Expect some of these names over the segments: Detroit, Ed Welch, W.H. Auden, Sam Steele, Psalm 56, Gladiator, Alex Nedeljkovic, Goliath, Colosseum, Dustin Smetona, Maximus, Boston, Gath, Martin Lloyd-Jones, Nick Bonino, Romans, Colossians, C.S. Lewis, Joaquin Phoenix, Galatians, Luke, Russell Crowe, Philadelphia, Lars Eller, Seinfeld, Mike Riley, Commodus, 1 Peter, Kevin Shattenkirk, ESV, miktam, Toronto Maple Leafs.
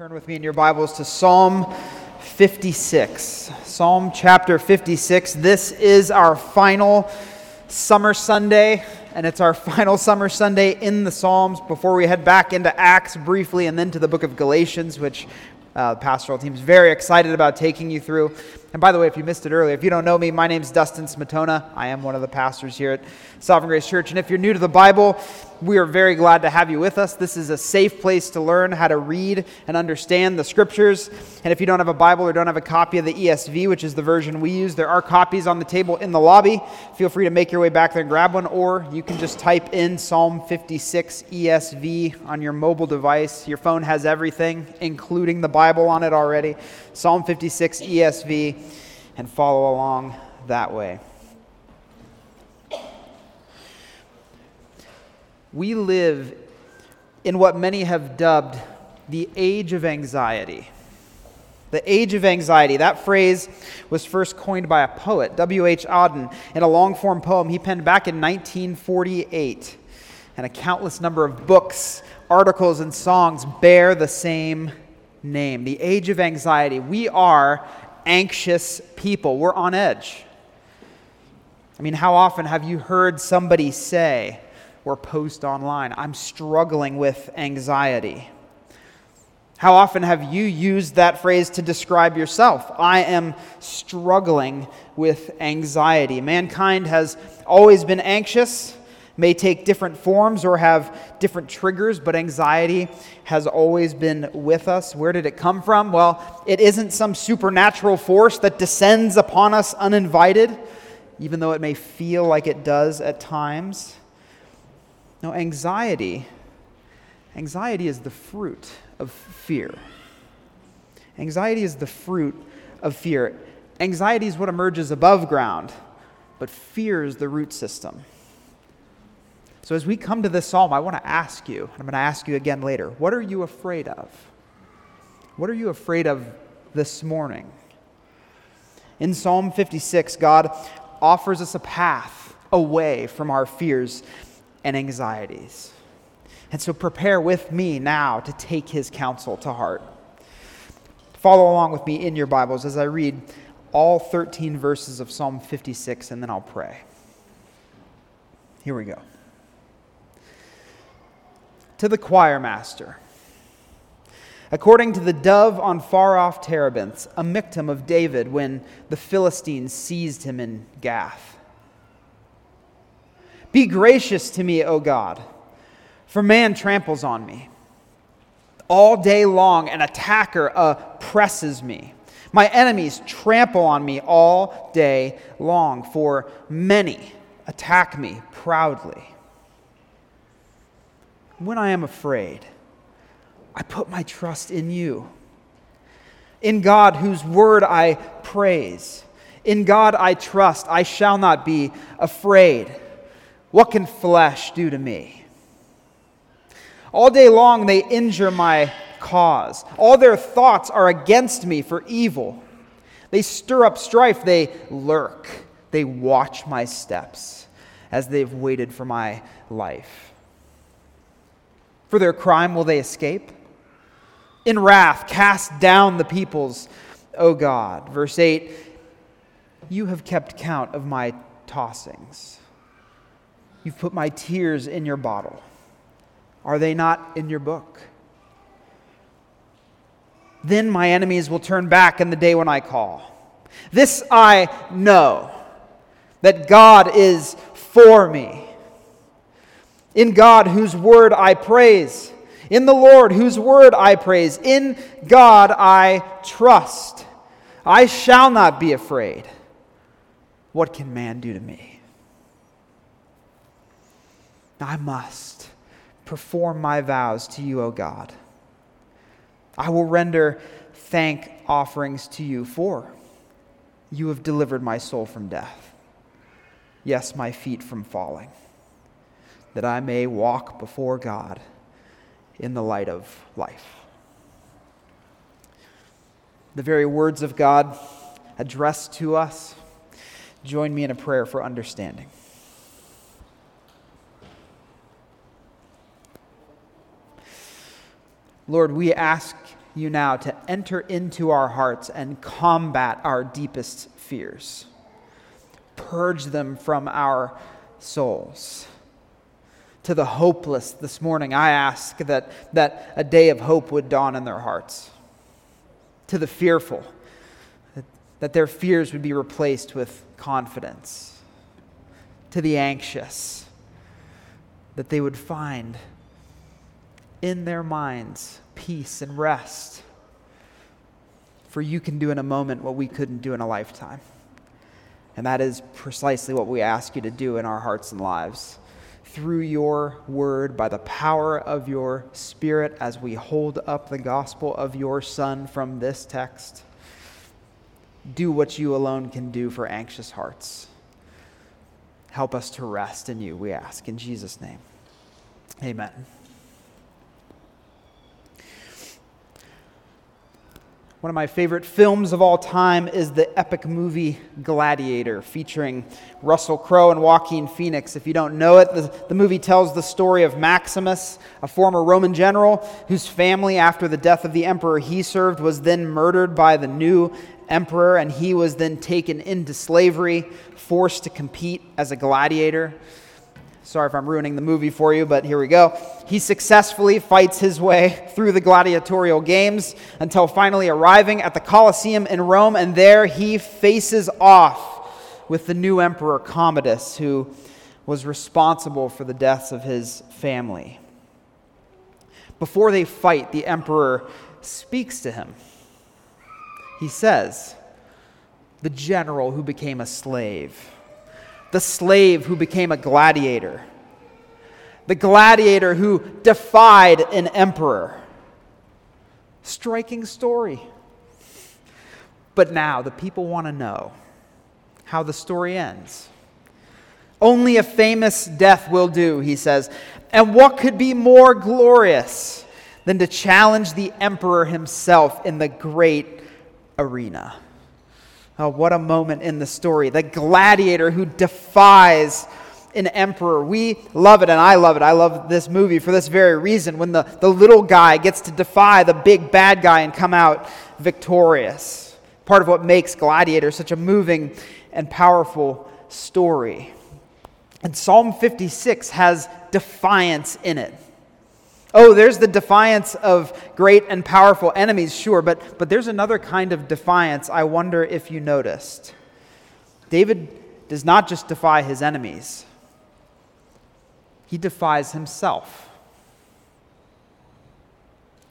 Turn with me in your Bibles to Psalm 56. Psalm chapter 56. This is our final summer Sunday, and it's our final summer Sunday in the Psalms before we head back into Acts briefly and then to the book of Galatians, which the pastoral team's very excited about taking you through. And by the way, if you missed it earlier, if you don't know me, my name's Dustin Smetona. I am one of the pastors here at Sovereign Grace Church. And if you're new to the Bible, we are very glad to have you with us. This is a safe place to learn how to read and understand the Scriptures. And if you don't have a Bible or don't have a copy of the ESV, which is the version we use, there are copies on the table in the lobby. Feel free to make your way back there and grab one, or you can just type in Psalm 56 ESV on your mobile device. Your phone has everything, including the Bible on it already. Psalm 56 ESV. And follow along that way. We live in what many have dubbed the age of anxiety. The age of anxiety. That phrase was first coined by a poet, W.H. Auden, in a long-form poem he penned back in 1948. And a countless number of books, articles, and songs bear the same name. The age of anxiety. We are anxious people. We're on edge. I mean, how often have you heard somebody say or post online, I'm struggling with anxiety? How often have you used that phrase to describe yourself? I am struggling with anxiety. Mankind has always been anxious, may take different forms or have different triggers, but anxiety has always been with us. Where did it come from? Well, it isn't some supernatural force that descends upon us uninvited, even though it may feel like it does at times. No, anxiety is the fruit of fear. Anxiety is the fruit of fear. Anxiety is what emerges above ground, but fear is the root system. So as we come to this psalm, I want to ask you, and I'm going to ask you again later, what are you afraid of? What are you afraid of this morning? In Psalm 56, God offers us a path away from our fears and anxieties. And so prepare with me now to take his counsel to heart. Follow along with me in your Bibles as I read all 13 verses of Psalm 56, and then I'll pray. Here we go. To the choir master, according to the dove on far-off terebinths, a miktam of David when the Philistines seized him in Gath. Be gracious to me, O God, for man tramples on me. All day long an attacker oppresses me. My enemies trample on me all day long, for many attack me proudly. When I am afraid, I put my trust in you, in God whose word I praise. In God I trust, I shall not be afraid. What can flesh do to me? All day long they injure my cause. All their thoughts are against me for evil. They stir up strife, they lurk, they watch my steps as they've waited for my life. For their crime will they escape? In wrath, cast down the peoples, O God. Verse 8, you have kept count of my tossings. You've put my tears in your bottle. Are they not in your book? Then my enemies will turn back in the day when I call. This I know, that God is for me. In God, whose word I praise. In the Lord, whose word I praise. In God I trust. I shall not be afraid. What can man do to me? I must perform my vows to you, O God. I will render thank offerings to you, for you have delivered my soul from death. Yes, my feet from falling, that I may walk before God in the light of life. The very words of God addressed to us. Join me in a prayer for understanding. Lord, we ask you now to enter into our hearts and combat our deepest fears. Purge them from our souls. To the hopeless this morning, I ask that a day of hope would dawn in their hearts. To the fearful, that their fears would be replaced with confidence. To the anxious, that they would find in their minds peace and rest. For you can do in a moment what we couldn't do in a lifetime. And that is precisely what we ask you to do in our hearts and lives. Through your word, by the power of your Spirit, as we hold up the gospel of your Son from this text, do what you alone can do for anxious hearts. Help us to rest in you, we ask. In Jesus' name, amen. One of my favorite films of all time is the epic movie Gladiator, featuring Russell Crowe and Joaquin Phoenix. If you don't know it, the movie tells the story of Maximus, a former Roman general whose family, after the death of the emperor he served, was then murdered by the new emperor, and he was then taken into slavery, forced to compete as a gladiator. Sorry if I'm ruining the movie for you, but here we go. He successfully fights his way through the gladiatorial games until finally arriving at the Colosseum in Rome, and there he faces off with the new emperor Commodus, who was responsible for the deaths of his family. Before they fight, the emperor speaks to him. He says, "The general who became a slave, the slave who became a gladiator, the gladiator who defied an emperor." Striking story. But now the people want to know how the story ends. "Only a famous death will do," he says. "And what could be more glorious than to challenge the emperor himself in the great arena?" Oh, what a moment in the story. The gladiator who defies an emperor. We love it, and I love it. I love this movie for this very reason, when the little guy gets to defy the big bad guy and come out victorious. Part of what makes Gladiator such a moving and powerful story. And Psalm 56 has defiance in it. Oh, there's the defiance of great and powerful enemies, sure, but there's another kind of defiance I wonder if you noticed. David does not just defy his enemies. He defies himself.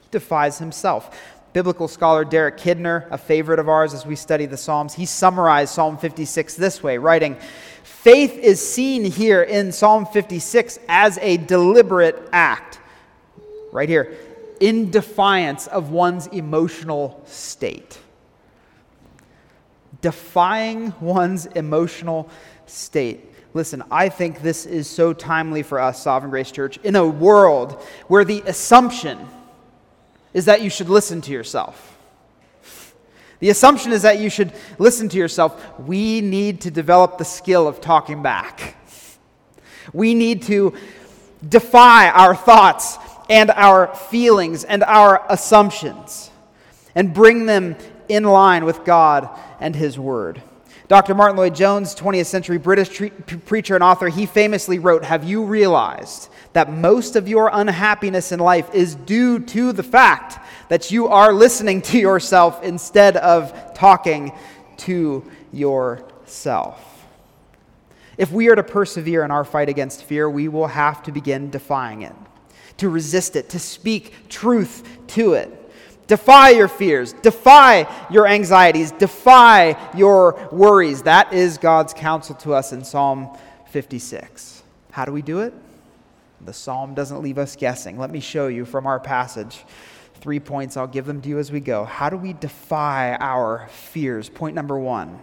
He defies himself. Biblical scholar Derek Kidner, a favorite of ours as we study the Psalms, he summarized Psalm 56 this way, writing, "Faith is seen here in Psalm 56 as a deliberate act." Right here, in defiance of one's emotional state. Defying one's emotional state. Listen, I think this is so timely for us, Sovereign Grace Church, in a world where the assumption is that you should listen to yourself. The assumption is that you should listen to yourself. We need to develop the skill of talking back. We need to defy our thoughts and our feelings and our assumptions, and bring them in line with God and His Word. Dr. Martin Lloyd-Jones, 20th century British preacher and author, he famously wrote, "Have you realized that most of your unhappiness in life is due to the fact that you are listening to yourself instead of talking to yourself?" If we are to persevere in our fight against fear, we will have to begin defying it, to resist it, to speak truth to it. Defy your fears. Defy your anxieties. Defy your worries. That is God's counsel to us in Psalm 56. How do we do it? The psalm doesn't leave us guessing. Let me show you from our passage 3 points. I'll give them to you as we go. How do we defy our fears? Point number 1.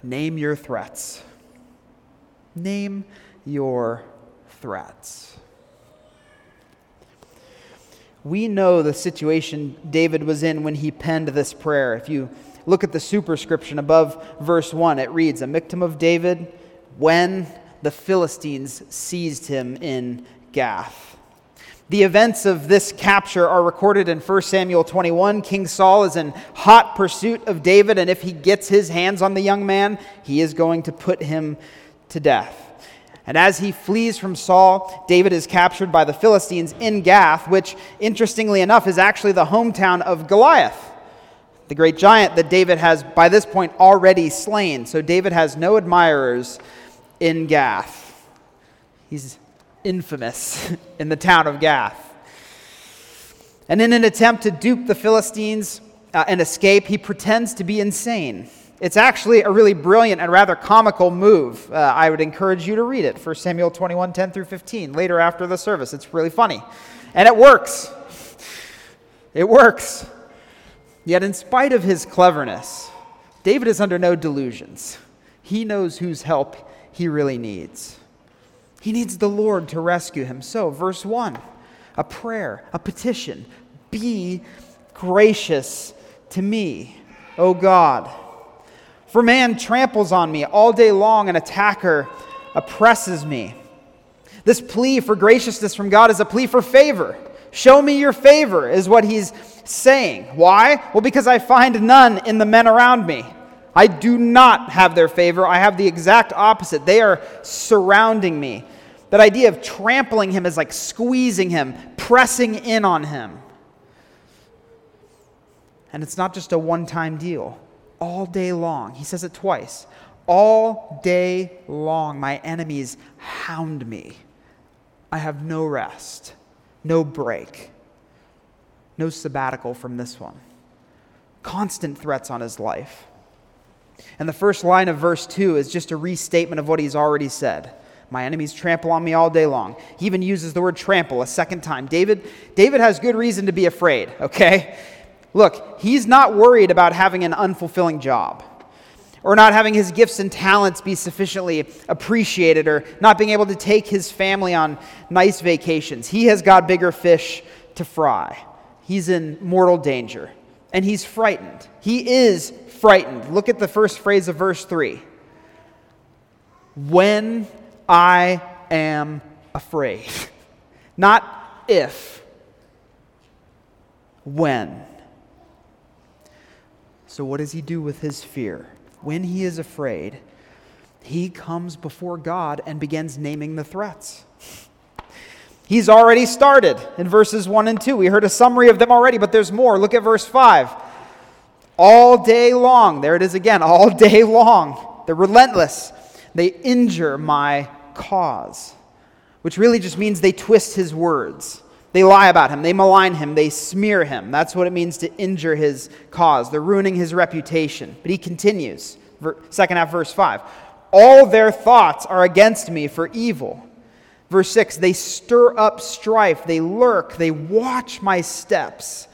Name your threats. Name your threats. We know the situation David was in when he penned this prayer. If you look at the superscription above verse 1, it reads, "A victim of David when the Philistines seized him in Gath." The events of this capture are recorded in 1 Samuel 21. King Saul is in hot pursuit of David, and if he gets his hands on the young man, he is going to put him to death. And as he flees from Saul, David is captured by the Philistines in Gath, which, interestingly enough, is actually the hometown of Goliath, the great giant that David has, by this point, already slain. So David has no admirers in Gath. He's infamous in the town of Gath. And in an attempt to dupe the Philistines and escape, he pretends to be insane. It's actually a really brilliant and rather comical move. I would encourage you to read it, 1 Samuel 21, 10 through 15, later after the service. It's really funny. And it works. It works. Yet in spite of his cleverness, David is under no delusions. He knows whose help he really needs. He needs the Lord to rescue him. So, verse 1, a prayer, a petition. Be gracious to me, O God. For man tramples on me all day long, an attacker oppresses me. This plea for graciousness from God is a plea for favor. Show me your favor is what he's saying. Why? Well, because I find none in the men around me. I do not have their favor. I have the exact opposite. They are surrounding me. That idea of trampling him is like squeezing him, pressing in on him. And it's not just a one-time deal. All day long. He says it twice. All day long, my enemies hound me. I have no rest, no break, no sabbatical from this one. Constant threats on his life. And the first line of verse 2 is just a restatement of what he's already said. My enemies trample on me all day long. He even uses the word trample a second time. David has good reason to be afraid, okay? Look, he's not worried about having an unfulfilling job or not having his gifts and talents be sufficiently appreciated or not being able to take his family on nice vacations. He has got bigger fish to fry. He's in mortal danger, and he's frightened. He is frightened. Look at the first phrase of verse 3. When I am afraid. Not if. When. So what does he do with his fear? When he is afraid, he comes before God and begins naming the threats. He's already started in verses 1 and 2. We heard a summary of them already, but there's more. Look at verse 5. All day long. There it is again. All day long. They're relentless. They injure my cause, which really just means they twist his words. They lie about him. They malign him. They smear him. That's what it means to injure his cause. They're ruining his reputation. But he continues, second half, verse 5. All their thoughts are against me for evil. Verse 6, they stir up strife. They lurk. They watch my steps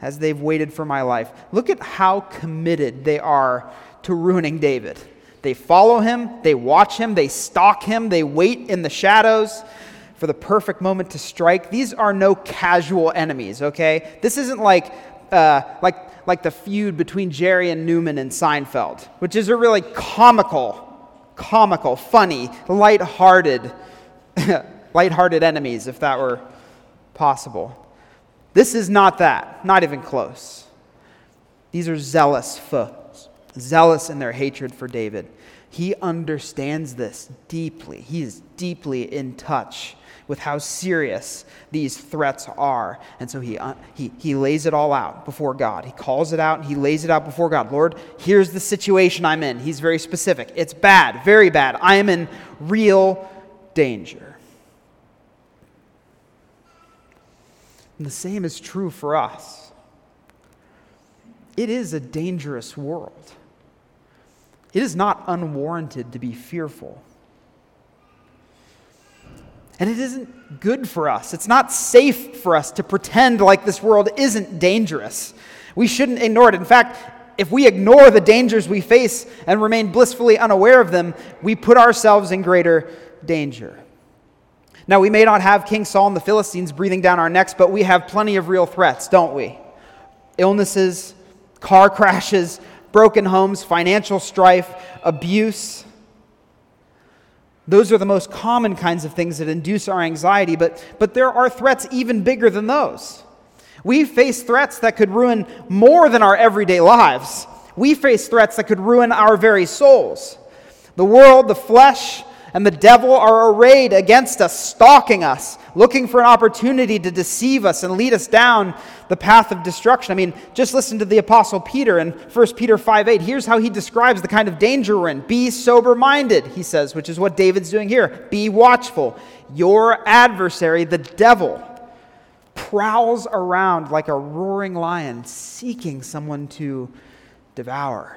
as they've waited for my life. Look at how committed they are to ruining David. They follow him. They watch him. They stalk him. They wait in the shadows for the perfect moment to strike. These are no casual enemies, okay? This isn't like the feud between Jerry and Newman in Seinfeld, which is a really comical, funny, lighthearted enemies, if that were possible. This is not that, not even close. These are zealous foes, zealous in their hatred for David. He understands this deeply. He is deeply in touch with how serious these threats are. And so he lays it all out before God. He calls it out and he lays it out before God. Lord, here's the situation I'm in. He's very specific. It's bad, very bad. I am in real danger. And the same is true for us. It is a dangerous world. It is not unwarranted to be fearful. And it isn't good for us. It's not safe for us to pretend like this world isn't dangerous. We shouldn't ignore it. In fact, if we ignore the dangers we face and remain blissfully unaware of them, we put ourselves in greater danger. Now, we may not have King Saul and the Philistines breathing down our necks, but we have plenty of real threats, don't we? Illnesses, car crashes, broken homes, financial strife, abuse. Those are the most common kinds of things that induce our anxiety, but there are threats even bigger than those. We face threats that could ruin more than our everyday lives. We face threats that could ruin our very souls. The world, the flesh, and the devil are arrayed against us, stalking us, looking for an opportunity to deceive us and lead us down the path of destruction. I mean, just listen to the Apostle Peter in 1 Peter 5:8. Here's how he describes the kind of danger we're in. Be sober-minded, he says, which is what David's doing here. Be watchful. Your adversary, the devil, prowls around like a roaring lion, seeking someone to devour.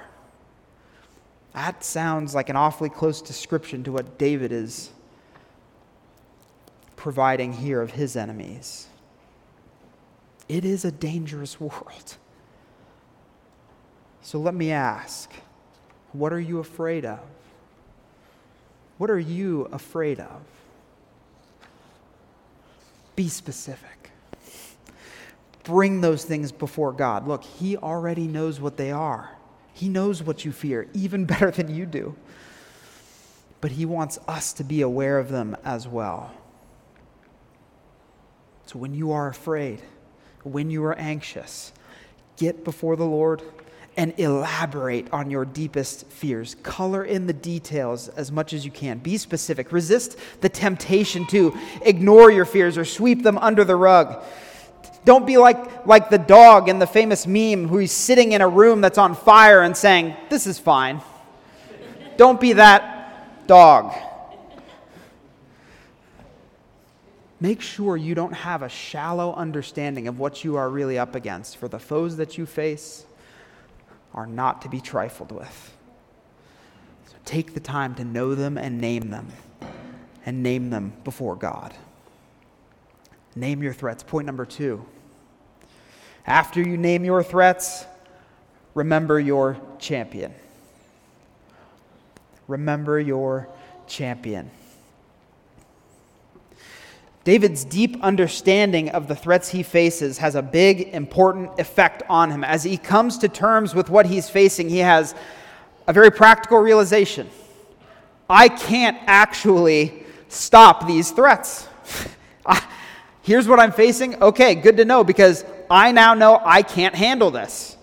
That sounds like an awfully close description to what David is providing here of his enemies. It is a dangerous world. So let me ask, what are you afraid of? What are you afraid of? Be specific. Bring those things before God. Look, He already knows what they are. He knows what you fear, even better than you do. But He wants us to be aware of them as well. So when you are afraid, when you are anxious, get before the Lord and elaborate on your deepest fears. Color in the details as much as you can. Be specific. Resist the temptation to ignore your fears or sweep them under the rug. Don't be like the dog in the famous meme who's sitting in a room that's on fire and saying, "This is fine." Don't be that dog. Make sure you don't have a shallow understanding of what you are really up against, for the foes that you face are not to be trifled with. So take the time to know them and name them before God. Name your threats. Point number 2. After you name your threats, remember your champion. Remember your champion. David's deep understanding of the threats he faces has a big, important effect on him. As he comes to terms with what he's facing, he has a very practical realization. I can't actually stop these threats. Here's what I'm facing. Okay, good to know, because I now know I can't handle this.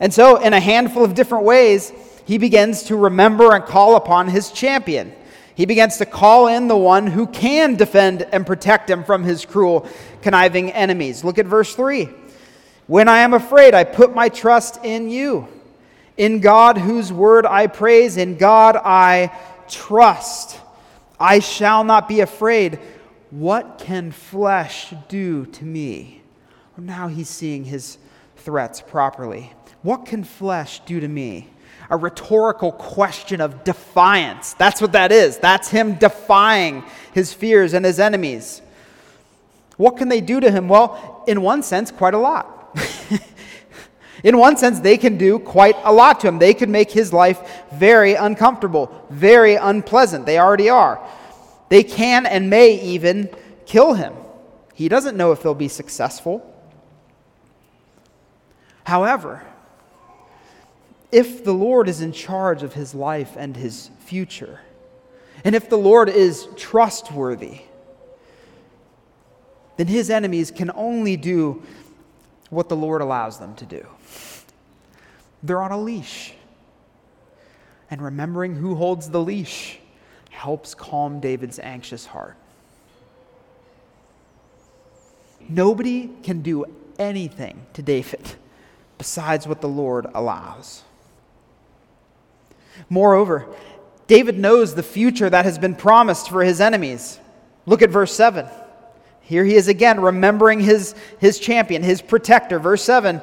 And so in a handful of different ways, he begins to remember and call upon his champion. He begins to call in the one who can defend and protect him from his cruel, conniving enemies. Look at verse 3. When I am afraid, I put my trust in you. In God whose word I praise, in God I trust. I shall not be afraid. What can flesh do to me? Now he's seeing his threats properly. What can flesh do to me? A rhetorical question of defiance. That's what that is. That's him defying his fears and his enemies. What can they do to him? Well, in one sense, quite a lot. In one sense, they can do quite a lot to him. They can make his life very uncomfortable, very unpleasant. They already are. They can and may even kill him. He doesn't know if they'll be successful. However, if the Lord is in charge of his life and his future, and if the Lord is trustworthy, then his enemies can only do what the Lord allows them to do. They're on a leash. And remembering who holds the leash helps calm David's anxious heart. Nobody can do anything to David besides what the Lord allows. Moreover, David knows the future that has been promised for his enemies. Look at verse 7. Here he is again, remembering his champion, his protector. Verse 7,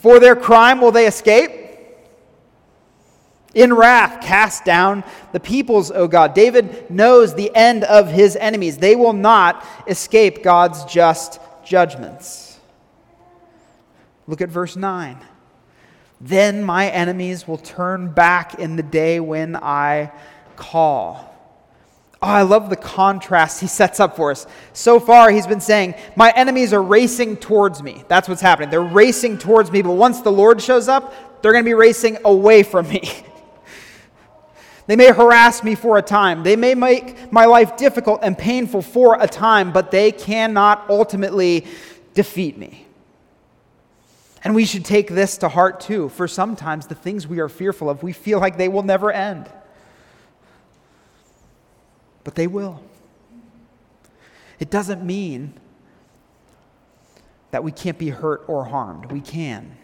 for their crime will they escape? In wrath, cast down the peoples, O God. David knows the end of his enemies. They will not escape God's just judgments. Look at verse 9. Then my enemies will turn back in the day when I call. Oh, I love the contrast he sets up for us. So far, he's been saying, my enemies are racing towards me. That's what's happening. They're racing towards me, but once the Lord shows up, they're going to be racing away from me. They may harass me for a time. They may make my life difficult and painful for a time, but they cannot ultimately defeat me. And we should take this to heart too, for sometimes the things we are fearful of, we feel like they will never end. But they will. It doesn't mean that we can't be hurt or harmed. We can.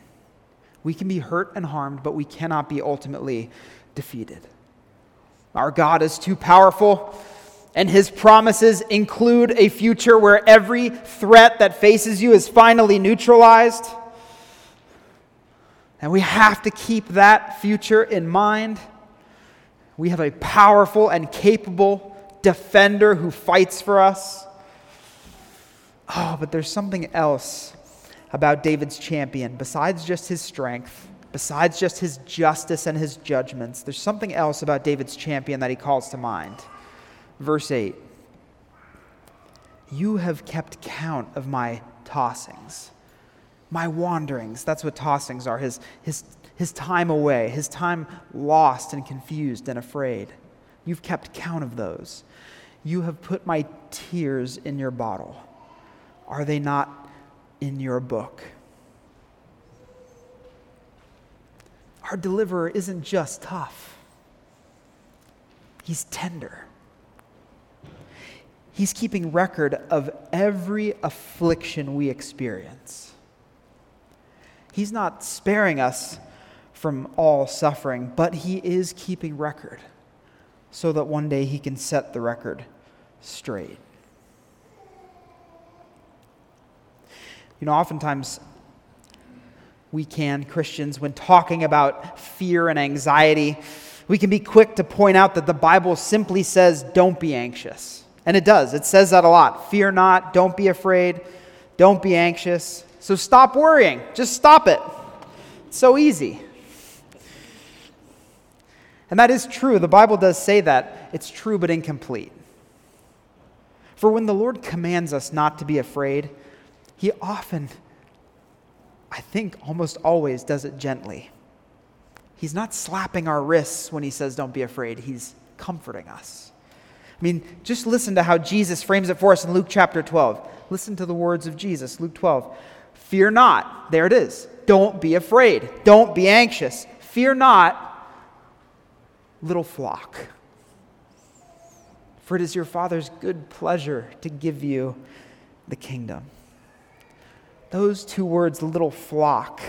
We can be hurt and harmed, but we cannot be ultimately defeated. Our God is too powerful, and his promises include a future where every threat that faces you is finally neutralized. And we have to keep that future in mind. We have a powerful and capable defender who fights for us. Oh, but there's something else about David's champion. Besides just his strength, besides just his justice and his judgments, there's something else about David's champion that he calls to mind. Verse 8, you have kept count of my tossings. My wanderings, that's what tossings are, his time away, his time lost and confused and afraid. You've kept count of those. You have put my tears in your bottle. Are they not in your book? Our deliverer isn't just tough. He's tender. He's keeping record of every affliction we experience. He's not sparing us from all suffering, but he is keeping record so that one day he can set the record straight. You know, oftentimes we can, Christians, when talking about fear and anxiety, we can be quick to point out that the Bible simply says, don't be anxious. And it does. It says that a lot. Fear not, don't be afraid, don't be anxious. So stop worrying. Just stop it. It's so easy. And that is true. The Bible does say that. It's true but incomplete. For when the Lord commands us not to be afraid, he often, I think almost always, does it gently. He's not slapping our wrists when he says don't be afraid. He's comforting us. I mean, just listen to how Jesus frames it for us in Luke chapter 12. Listen to the words of Jesus, Luke 12. Fear not. There it is. Don't be afraid. Don't be anxious. Fear not, little flock. For it is your Father's good pleasure to give you the kingdom. Those two words, little flock,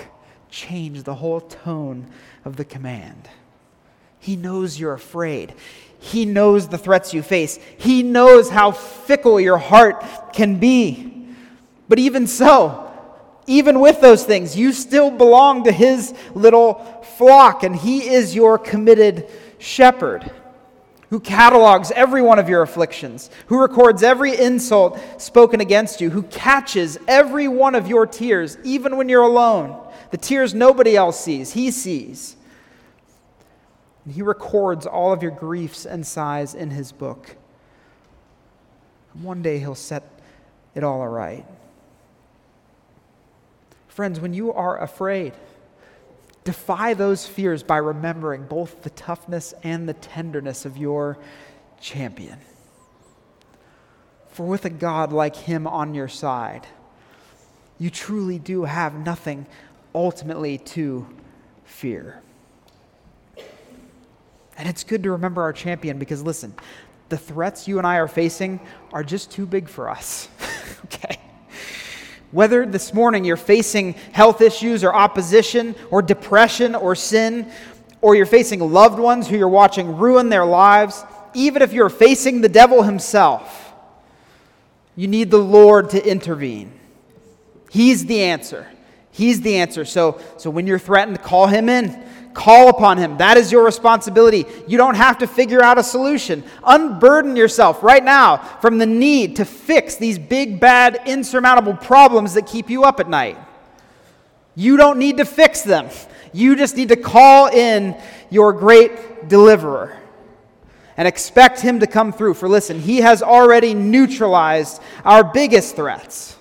change the whole tone of the command. He knows you're afraid. He knows the threats you face. He knows how fickle your heart can be. But even so, even with those things, you still belong to his little flock, and he is your committed shepherd who catalogs every one of your afflictions, who records every insult spoken against you, who catches every one of your tears, even when you're alone. The tears nobody else sees, he sees. And he records all of your griefs and sighs in his book. One day he'll set it all right. Friends, when you are afraid, defy those fears by remembering both the toughness and the tenderness of your champion. For with a God like him on your side, you truly do have nothing ultimately to fear. And it's good to remember our champion because, listen, the threats you and I are facing are just too big for us, okay? Whether this morning you're facing health issues or opposition or depression or sin, or you're facing loved ones who you're watching ruin their lives, even if you're facing the devil himself, you need the Lord to intervene. He's the answer. He's the answer. So when you're threatened, call him in. Call upon him. That is your responsibility. You don't have to figure out a solution. Unburden yourself right now from the need to fix these big, bad, insurmountable problems that keep you up at night. You don't need to fix them. You just need to call in your great deliverer and expect him to come through. For listen, he has already neutralized our biggest threats.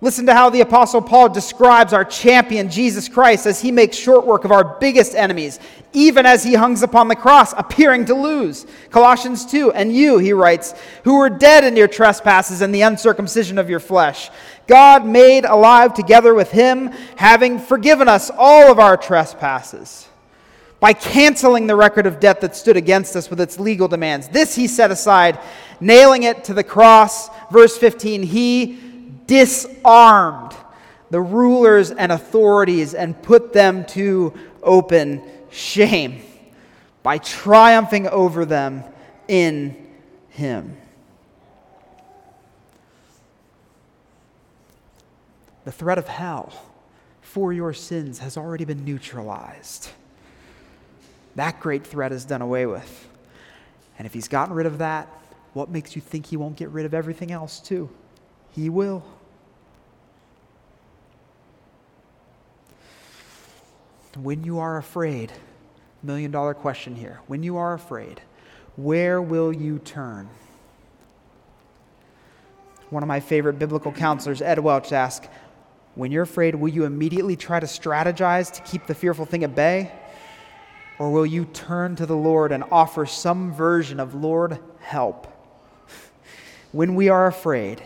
Listen to how the Apostle Paul describes our champion, Jesus Christ, as he makes short work of our biggest enemies, even as he hangs upon the cross, appearing to lose. Colossians 2, and you, he writes, who were dead in your trespasses and the uncircumcision of your flesh, God made alive together with him, having forgiven us all of our trespasses, by canceling the record of debt that stood against us with its legal demands. This he set aside, nailing it to the cross. Verse 15, he disarmed the rulers and authorities and put them to open shame by triumphing over them in him. The threat of hell for your sins has already been neutralized. That great threat is done away with. And if he's gotten rid of that, what makes you think he won't get rid of everything else too? He will. When you are afraid, $1 million question here. When you are afraid, where will you turn? One of my favorite biblical counselors, Ed Welch, asks, when you're afraid, will you immediately try to strategize to keep the fearful thing at bay? Or will you turn to the Lord and offer some version of, Lord, help? When we are afraid,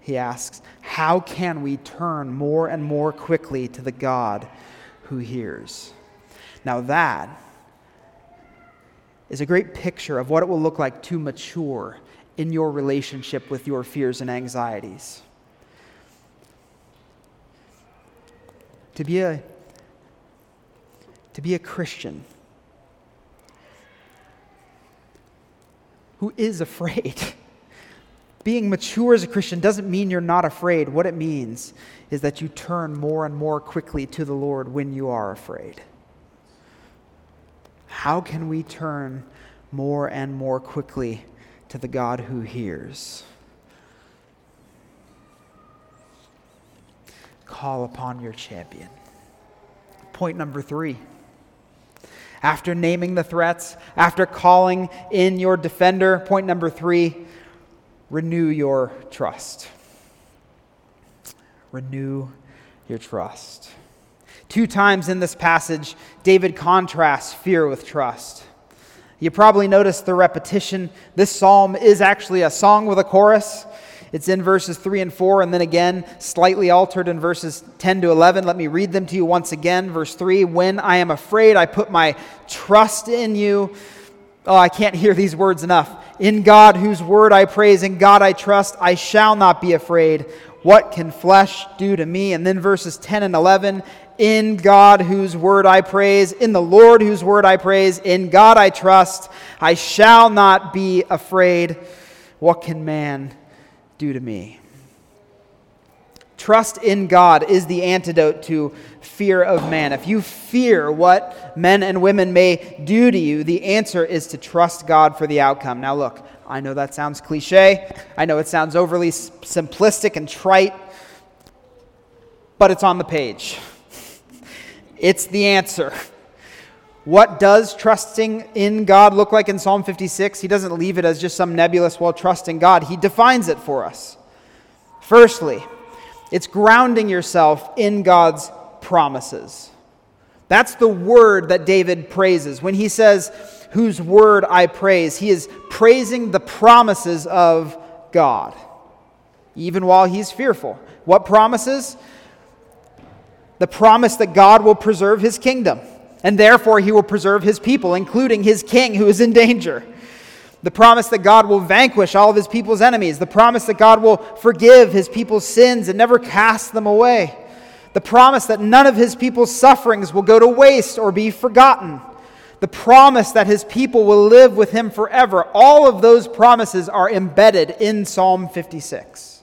he asks, how can we turn more and more quickly to the God who hears? Now that is a great picture of what it will look like to mature in your relationship with your fears and anxieties. To be a Christian who is afraid. Being mature as a Christian doesn't mean you're not afraid. What it means is that you turn more and more quickly to the Lord when you are afraid. How can we turn more and more quickly to the God who hears? Call upon your champion. Point number 3. After naming the threats, after calling in your defender, point number 3, renew your trust. Renew your trust. 2 times in this passage, David contrasts fear with trust. You probably noticed the repetition. This psalm is actually a song with a chorus. It's in verses 3 and 4, and then again, slightly altered in verses 10 to 11. Let me read them to you once again. Verse 3, when I am afraid, I put my trust in you. Oh, I can't hear these words enough. In God, whose word I praise, in God I trust, I shall not be afraid. What can flesh do to me? And then verses 10 and 11, in God, whose word I praise, in the Lord, whose word I praise, in God I trust, I shall not be afraid. What can man do to me? Trust in God is the antidote to fear of man. If you fear what men and women may do to you, the answer is to trust God for the outcome. Now look, I know that sounds cliche. I know it sounds overly simplistic and trite, but it's on the page. It's the answer. What does trusting in God look like in Psalm 56? He doesn't leave it as just some nebulous, well, trust in God. He defines it for us. Firstly, it's grounding yourself in God's promises. That's the word that David praises. When he says, whose word I praise, he is praising the promises of God, even while he's fearful. What promises? The promise that God will preserve his kingdom. And therefore he will preserve his people, including his king who is in danger. The promise that God will vanquish all of his people's enemies. The promise that God will forgive his people's sins and never cast them away. The promise that none of his people's sufferings will go to waste or be forgotten. The promise that his people will live with him forever. All of those promises are embedded in Psalm 56.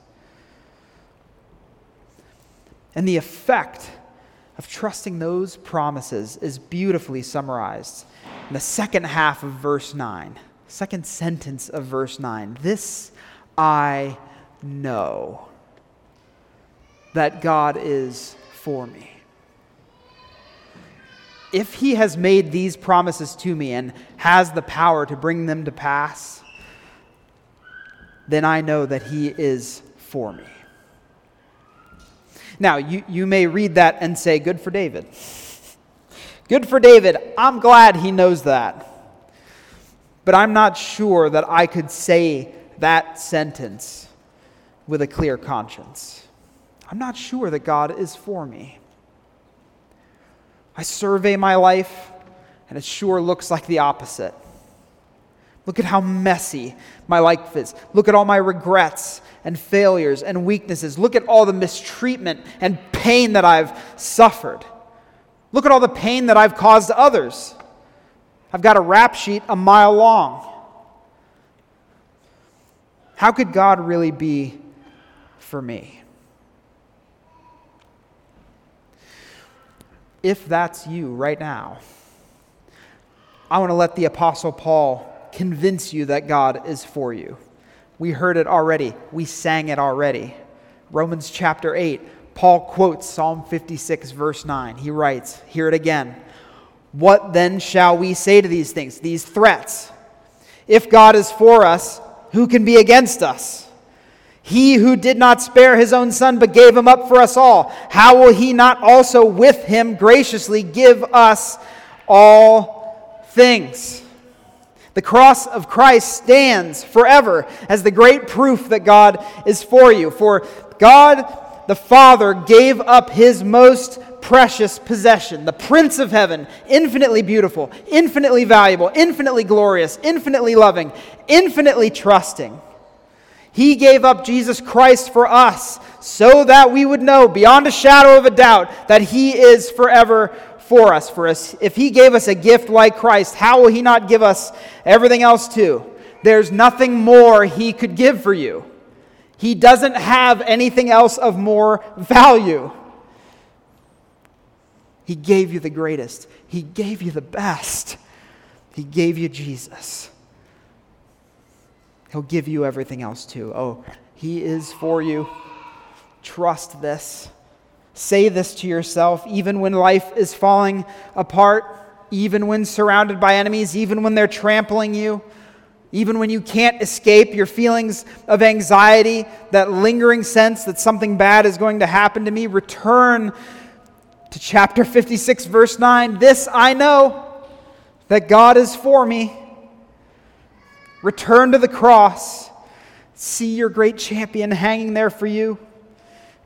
And the effect of trusting those promises is beautifully summarized in the second half of verse 9. Second sentence of verse 9. This I know, that God is for me. If he has made these promises to me and has the power to bring them to pass, then I know that he is for me. Now, you may read that and say, good for David. Good for David. I'm glad he knows that. But I'm not sure that I could say that sentence with a clear conscience. I'm not sure that God is for me. I survey my life, and it sure looks like the opposite. Look at how messy my life is. Look at all my regrets and failures and weaknesses. Look at all the mistreatment and pain that I've suffered. Look at all the pain that I've caused others. I've got a rap sheet a mile long. How could God really be for me? If that's you right now, I want to let the Apostle Paul convince you that God is for you. We heard it already. We sang it already. Romans chapter 8, Paul quotes Psalm 56, verse 9. He writes, hear it again. What then shall we say to these things, these threats? If God is for us, who can be against us? He who did not spare his own son but gave him up for us all, how will he not also with him graciously give us all things? The cross of Christ stands forever as the great proof that God is for you. For God the Father gave up his most precious possession, the Prince of Heaven, infinitely beautiful, infinitely valuable, infinitely glorious, infinitely loving, infinitely trusting. He gave up Jesus Christ for us so that we would know beyond a shadow of a doubt that he is forever for us, if he gave us a gift like Christ, how will he not give us everything else too? There's nothing more he could give for you. He doesn't have anything else of more value. He gave you the greatest. He gave you the best. He gave you Jesus. He'll give you everything else too. Oh, he is for you. Trust this. Say this to yourself, even when life is falling apart, even when surrounded by enemies, even when they're trampling you, even when you can't escape your feelings of anxiety, that lingering sense that something bad is going to happen to me. Return to chapter 56, verse 9. This I know, that God is for me. Return to the cross. See your great champion hanging there for you.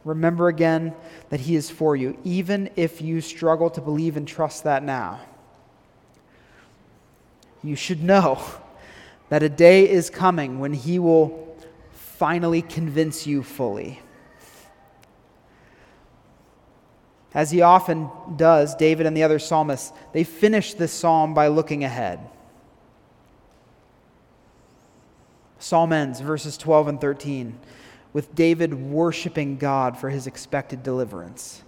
Remember again that he is for you, even if you struggle to believe and trust that now. You should know that a day is coming when he will finally convince you fully. As he often does, David and the other psalmists, they finish this psalm by looking ahead. Psalm ends, verses 12 and 13. With David worshiping God for his expected deliverance.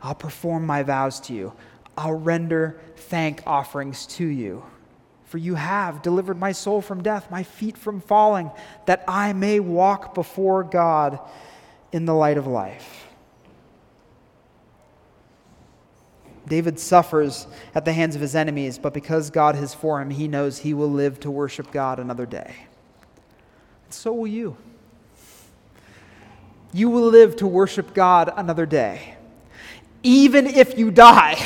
I'll perform my vows to you. I'll render thank offerings to you. For you have delivered my soul from death, my feet from falling, that I may walk before God in the light of life. David suffers at the hands of his enemies, but because God is for him, he knows he will live to worship God another day. And so will you. You will live to worship God another day. Even if you die,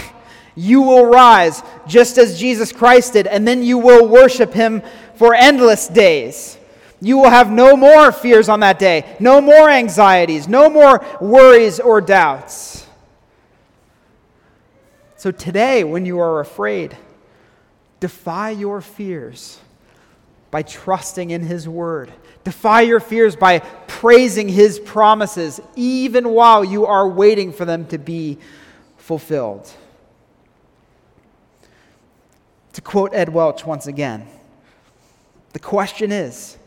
you will rise just as Jesus Christ did, and then you will worship him for endless days. You will have no more fears on that day, no more anxieties, no more worries or doubts. So today, when you are afraid, defy your fears by trusting in his word. Defy your fears by praising his promises, even while you are waiting for them to be fulfilled. To quote Ed Welch once again, the question is,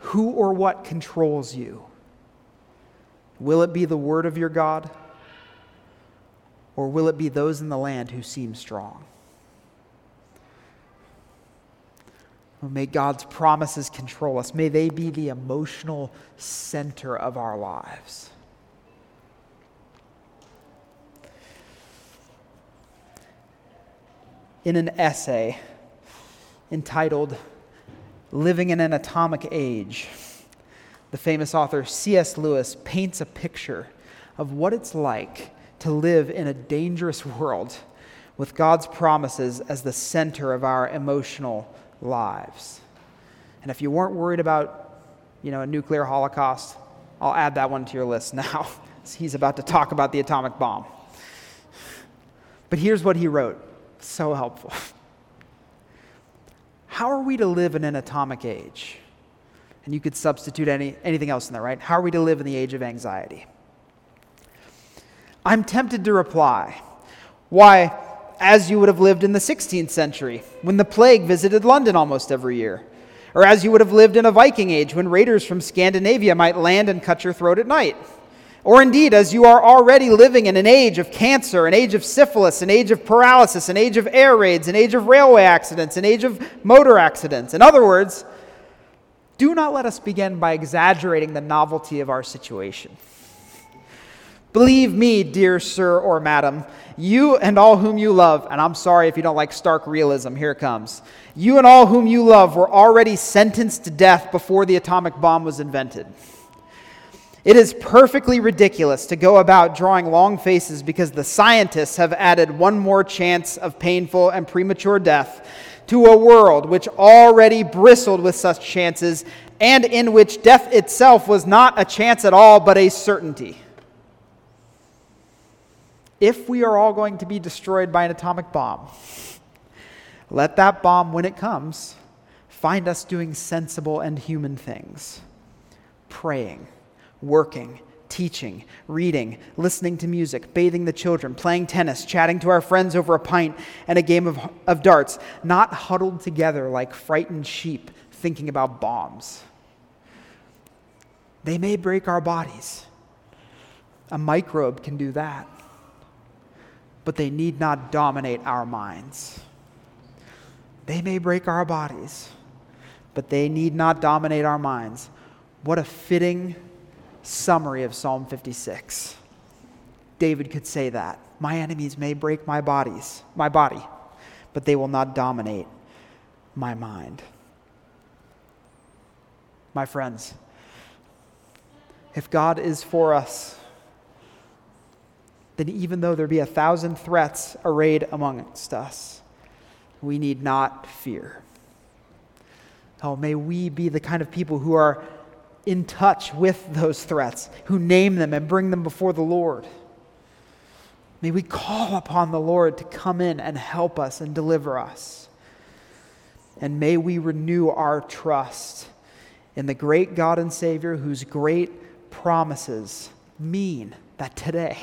who or what controls you? Will it be the word of your God, or will it be those in the land who seem strong? May God's promises control us. May they be the emotional center of our lives. In an essay entitled Living in an Atomic Age, the famous author C.S. Lewis paints a picture of what it's like to live in a dangerous world with God's promises as the center of our emotional lives. And if you weren't worried about, a nuclear holocaust, I'll add that one to your list now. He's about to talk about the atomic bomb. But here's what he wrote. So helpful. How are we to live in an atomic age? And you could substitute anything else in there, right? How are we to live in the age of anxiety? I'm tempted to reply, why, as you would have lived in the 16th century, when the plague visited London almost every year, or as you would have lived in a Viking age, when raiders from Scandinavia might land and cut your throat at night, or indeed, as you are already living in an age of cancer, an age of syphilis, an age of paralysis, an age of air raids, an age of railway accidents, an age of motor accidents. In other words, do not let us begin by exaggerating the novelty of our situation. Believe me, dear sir or madam, you and all whom you love, and I'm sorry if you don't like stark realism, here it comes. You and all whom you love were already sentenced to death before the atomic bomb was invented. It is perfectly ridiculous to go about drawing long faces because the scientists have added one more chance of painful and premature death to a world which already bristled with such chances and in which death itself was not a chance at all but a certainty. If we are all going to be destroyed by an atomic bomb, let that bomb, when it comes, find us doing sensible and human things, praying, working, teaching, reading, listening to music, bathing the children, playing tennis, chatting to our friends over a pint and a game of darts, not huddled together like frightened sheep thinking about bombs. They may break our bodies. A microbe can do that. But they need not dominate our minds. They may break our bodies, but they need not dominate our minds. What a fitting summary of Psalm 56. David could say that. My enemies may break my body, but they will not dominate my mind. My friends, if God is for us, then even though there be 1,000 threats arrayed amongst us, we need not fear. Oh, may we be the kind of people who are in touch with those threats, who name them and bring them before the Lord. May we call upon the Lord to come in and help us and deliver us. And may we renew our trust in the great God and Savior whose great promises mean that today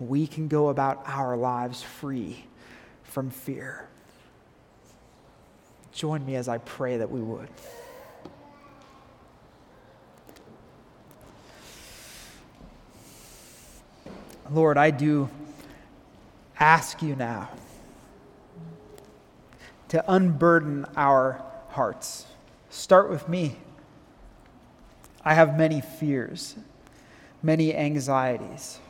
we can go about our lives free from fear. Join me as I pray that we would. Lord, I do ask you now to unburden our hearts. Start with me. I have many fears, many anxieties.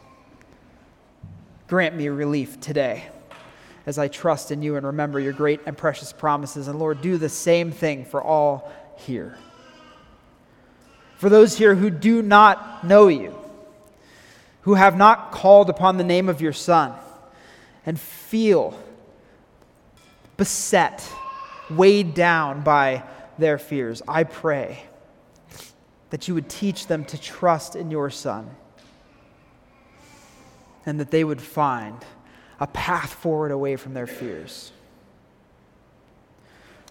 Grant me relief today as I trust in you and remember your great and precious promises. And Lord, do the same thing for all here. For those here who do not know you, who have not called upon the name of your Son and feel beset, weighed down by their fears, I pray that you would teach them to trust in your Son, and that they would find a path forward away from their fears.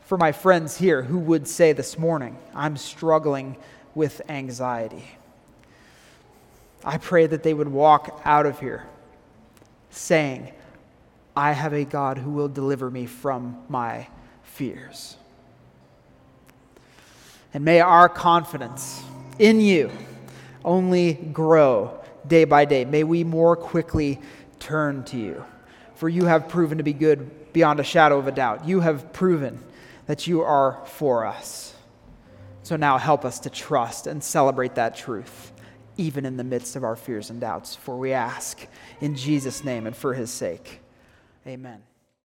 For my friends here who would say this morning, I'm struggling with anxiety, I pray that they would walk out of here saying, I have a God who will deliver me from my fears. And may our confidence in you only grow day by day. May we more quickly turn to you, for you have proven to be good beyond a shadow of a doubt. You have proven that you are for us. So now help us to trust and celebrate that truth, even in the midst of our fears and doubts, for we ask in Jesus' name and for his sake. Amen.